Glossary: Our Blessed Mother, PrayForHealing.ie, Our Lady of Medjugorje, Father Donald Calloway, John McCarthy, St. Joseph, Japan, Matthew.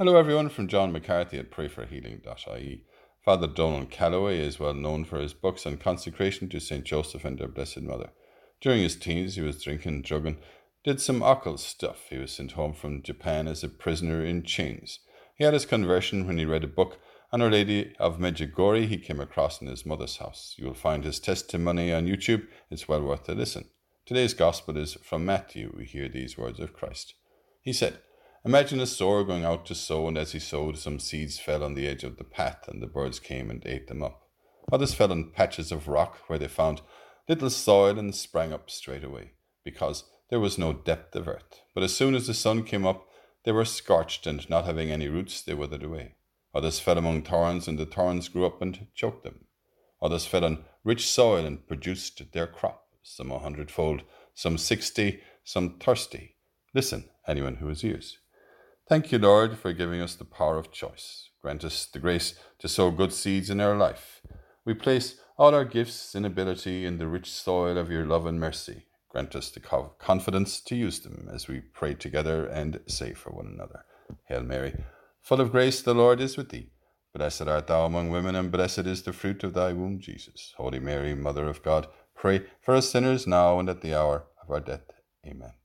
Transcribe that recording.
Hello everyone, from John McCarthy at PrayForHealing.ie. Father Donald Calloway is well known for his books on consecration to St. Joseph and Our Blessed Mother. During his teens he was drinking, drugging, did some occult stuff. He was sent home from Japan as a prisoner in chains. He had his conversion when he read a book on Our Lady of Medjugorje he came across in his mother's house. You will find his testimony on YouTube. It's well worth a listen. Today's Gospel is from Matthew. We hear these words of Christ. He said, "Imagine a sower going out to sow, and as he sowed, some seeds fell on the edge of the path, and the birds came and ate them up. Others fell on patches of rock, where they found little soil and sprang up straight away, because there was no depth of earth. But as soon as the sun came up, they were scorched, and not having any roots, they withered away. Others fell among thorns, and the thorns grew up and choked them. Others fell on rich soil and produced their crop, some 100-fold, some 60, some 30. Listen, anyone who has ears." Thank you, Lord, for giving us the power of choice. Grant us the grace to sow good seeds in our life. We place all our gifts and ability in the rich soil of your love and mercy. Grant us the confidence to use them as we pray together and say for one another. Hail Mary, full of grace, the Lord is with thee. Blessed art thou among women, and blessed is the fruit of thy womb, Jesus. Holy Mary, Mother of God, pray for us sinners now and at the hour of our death. Amen.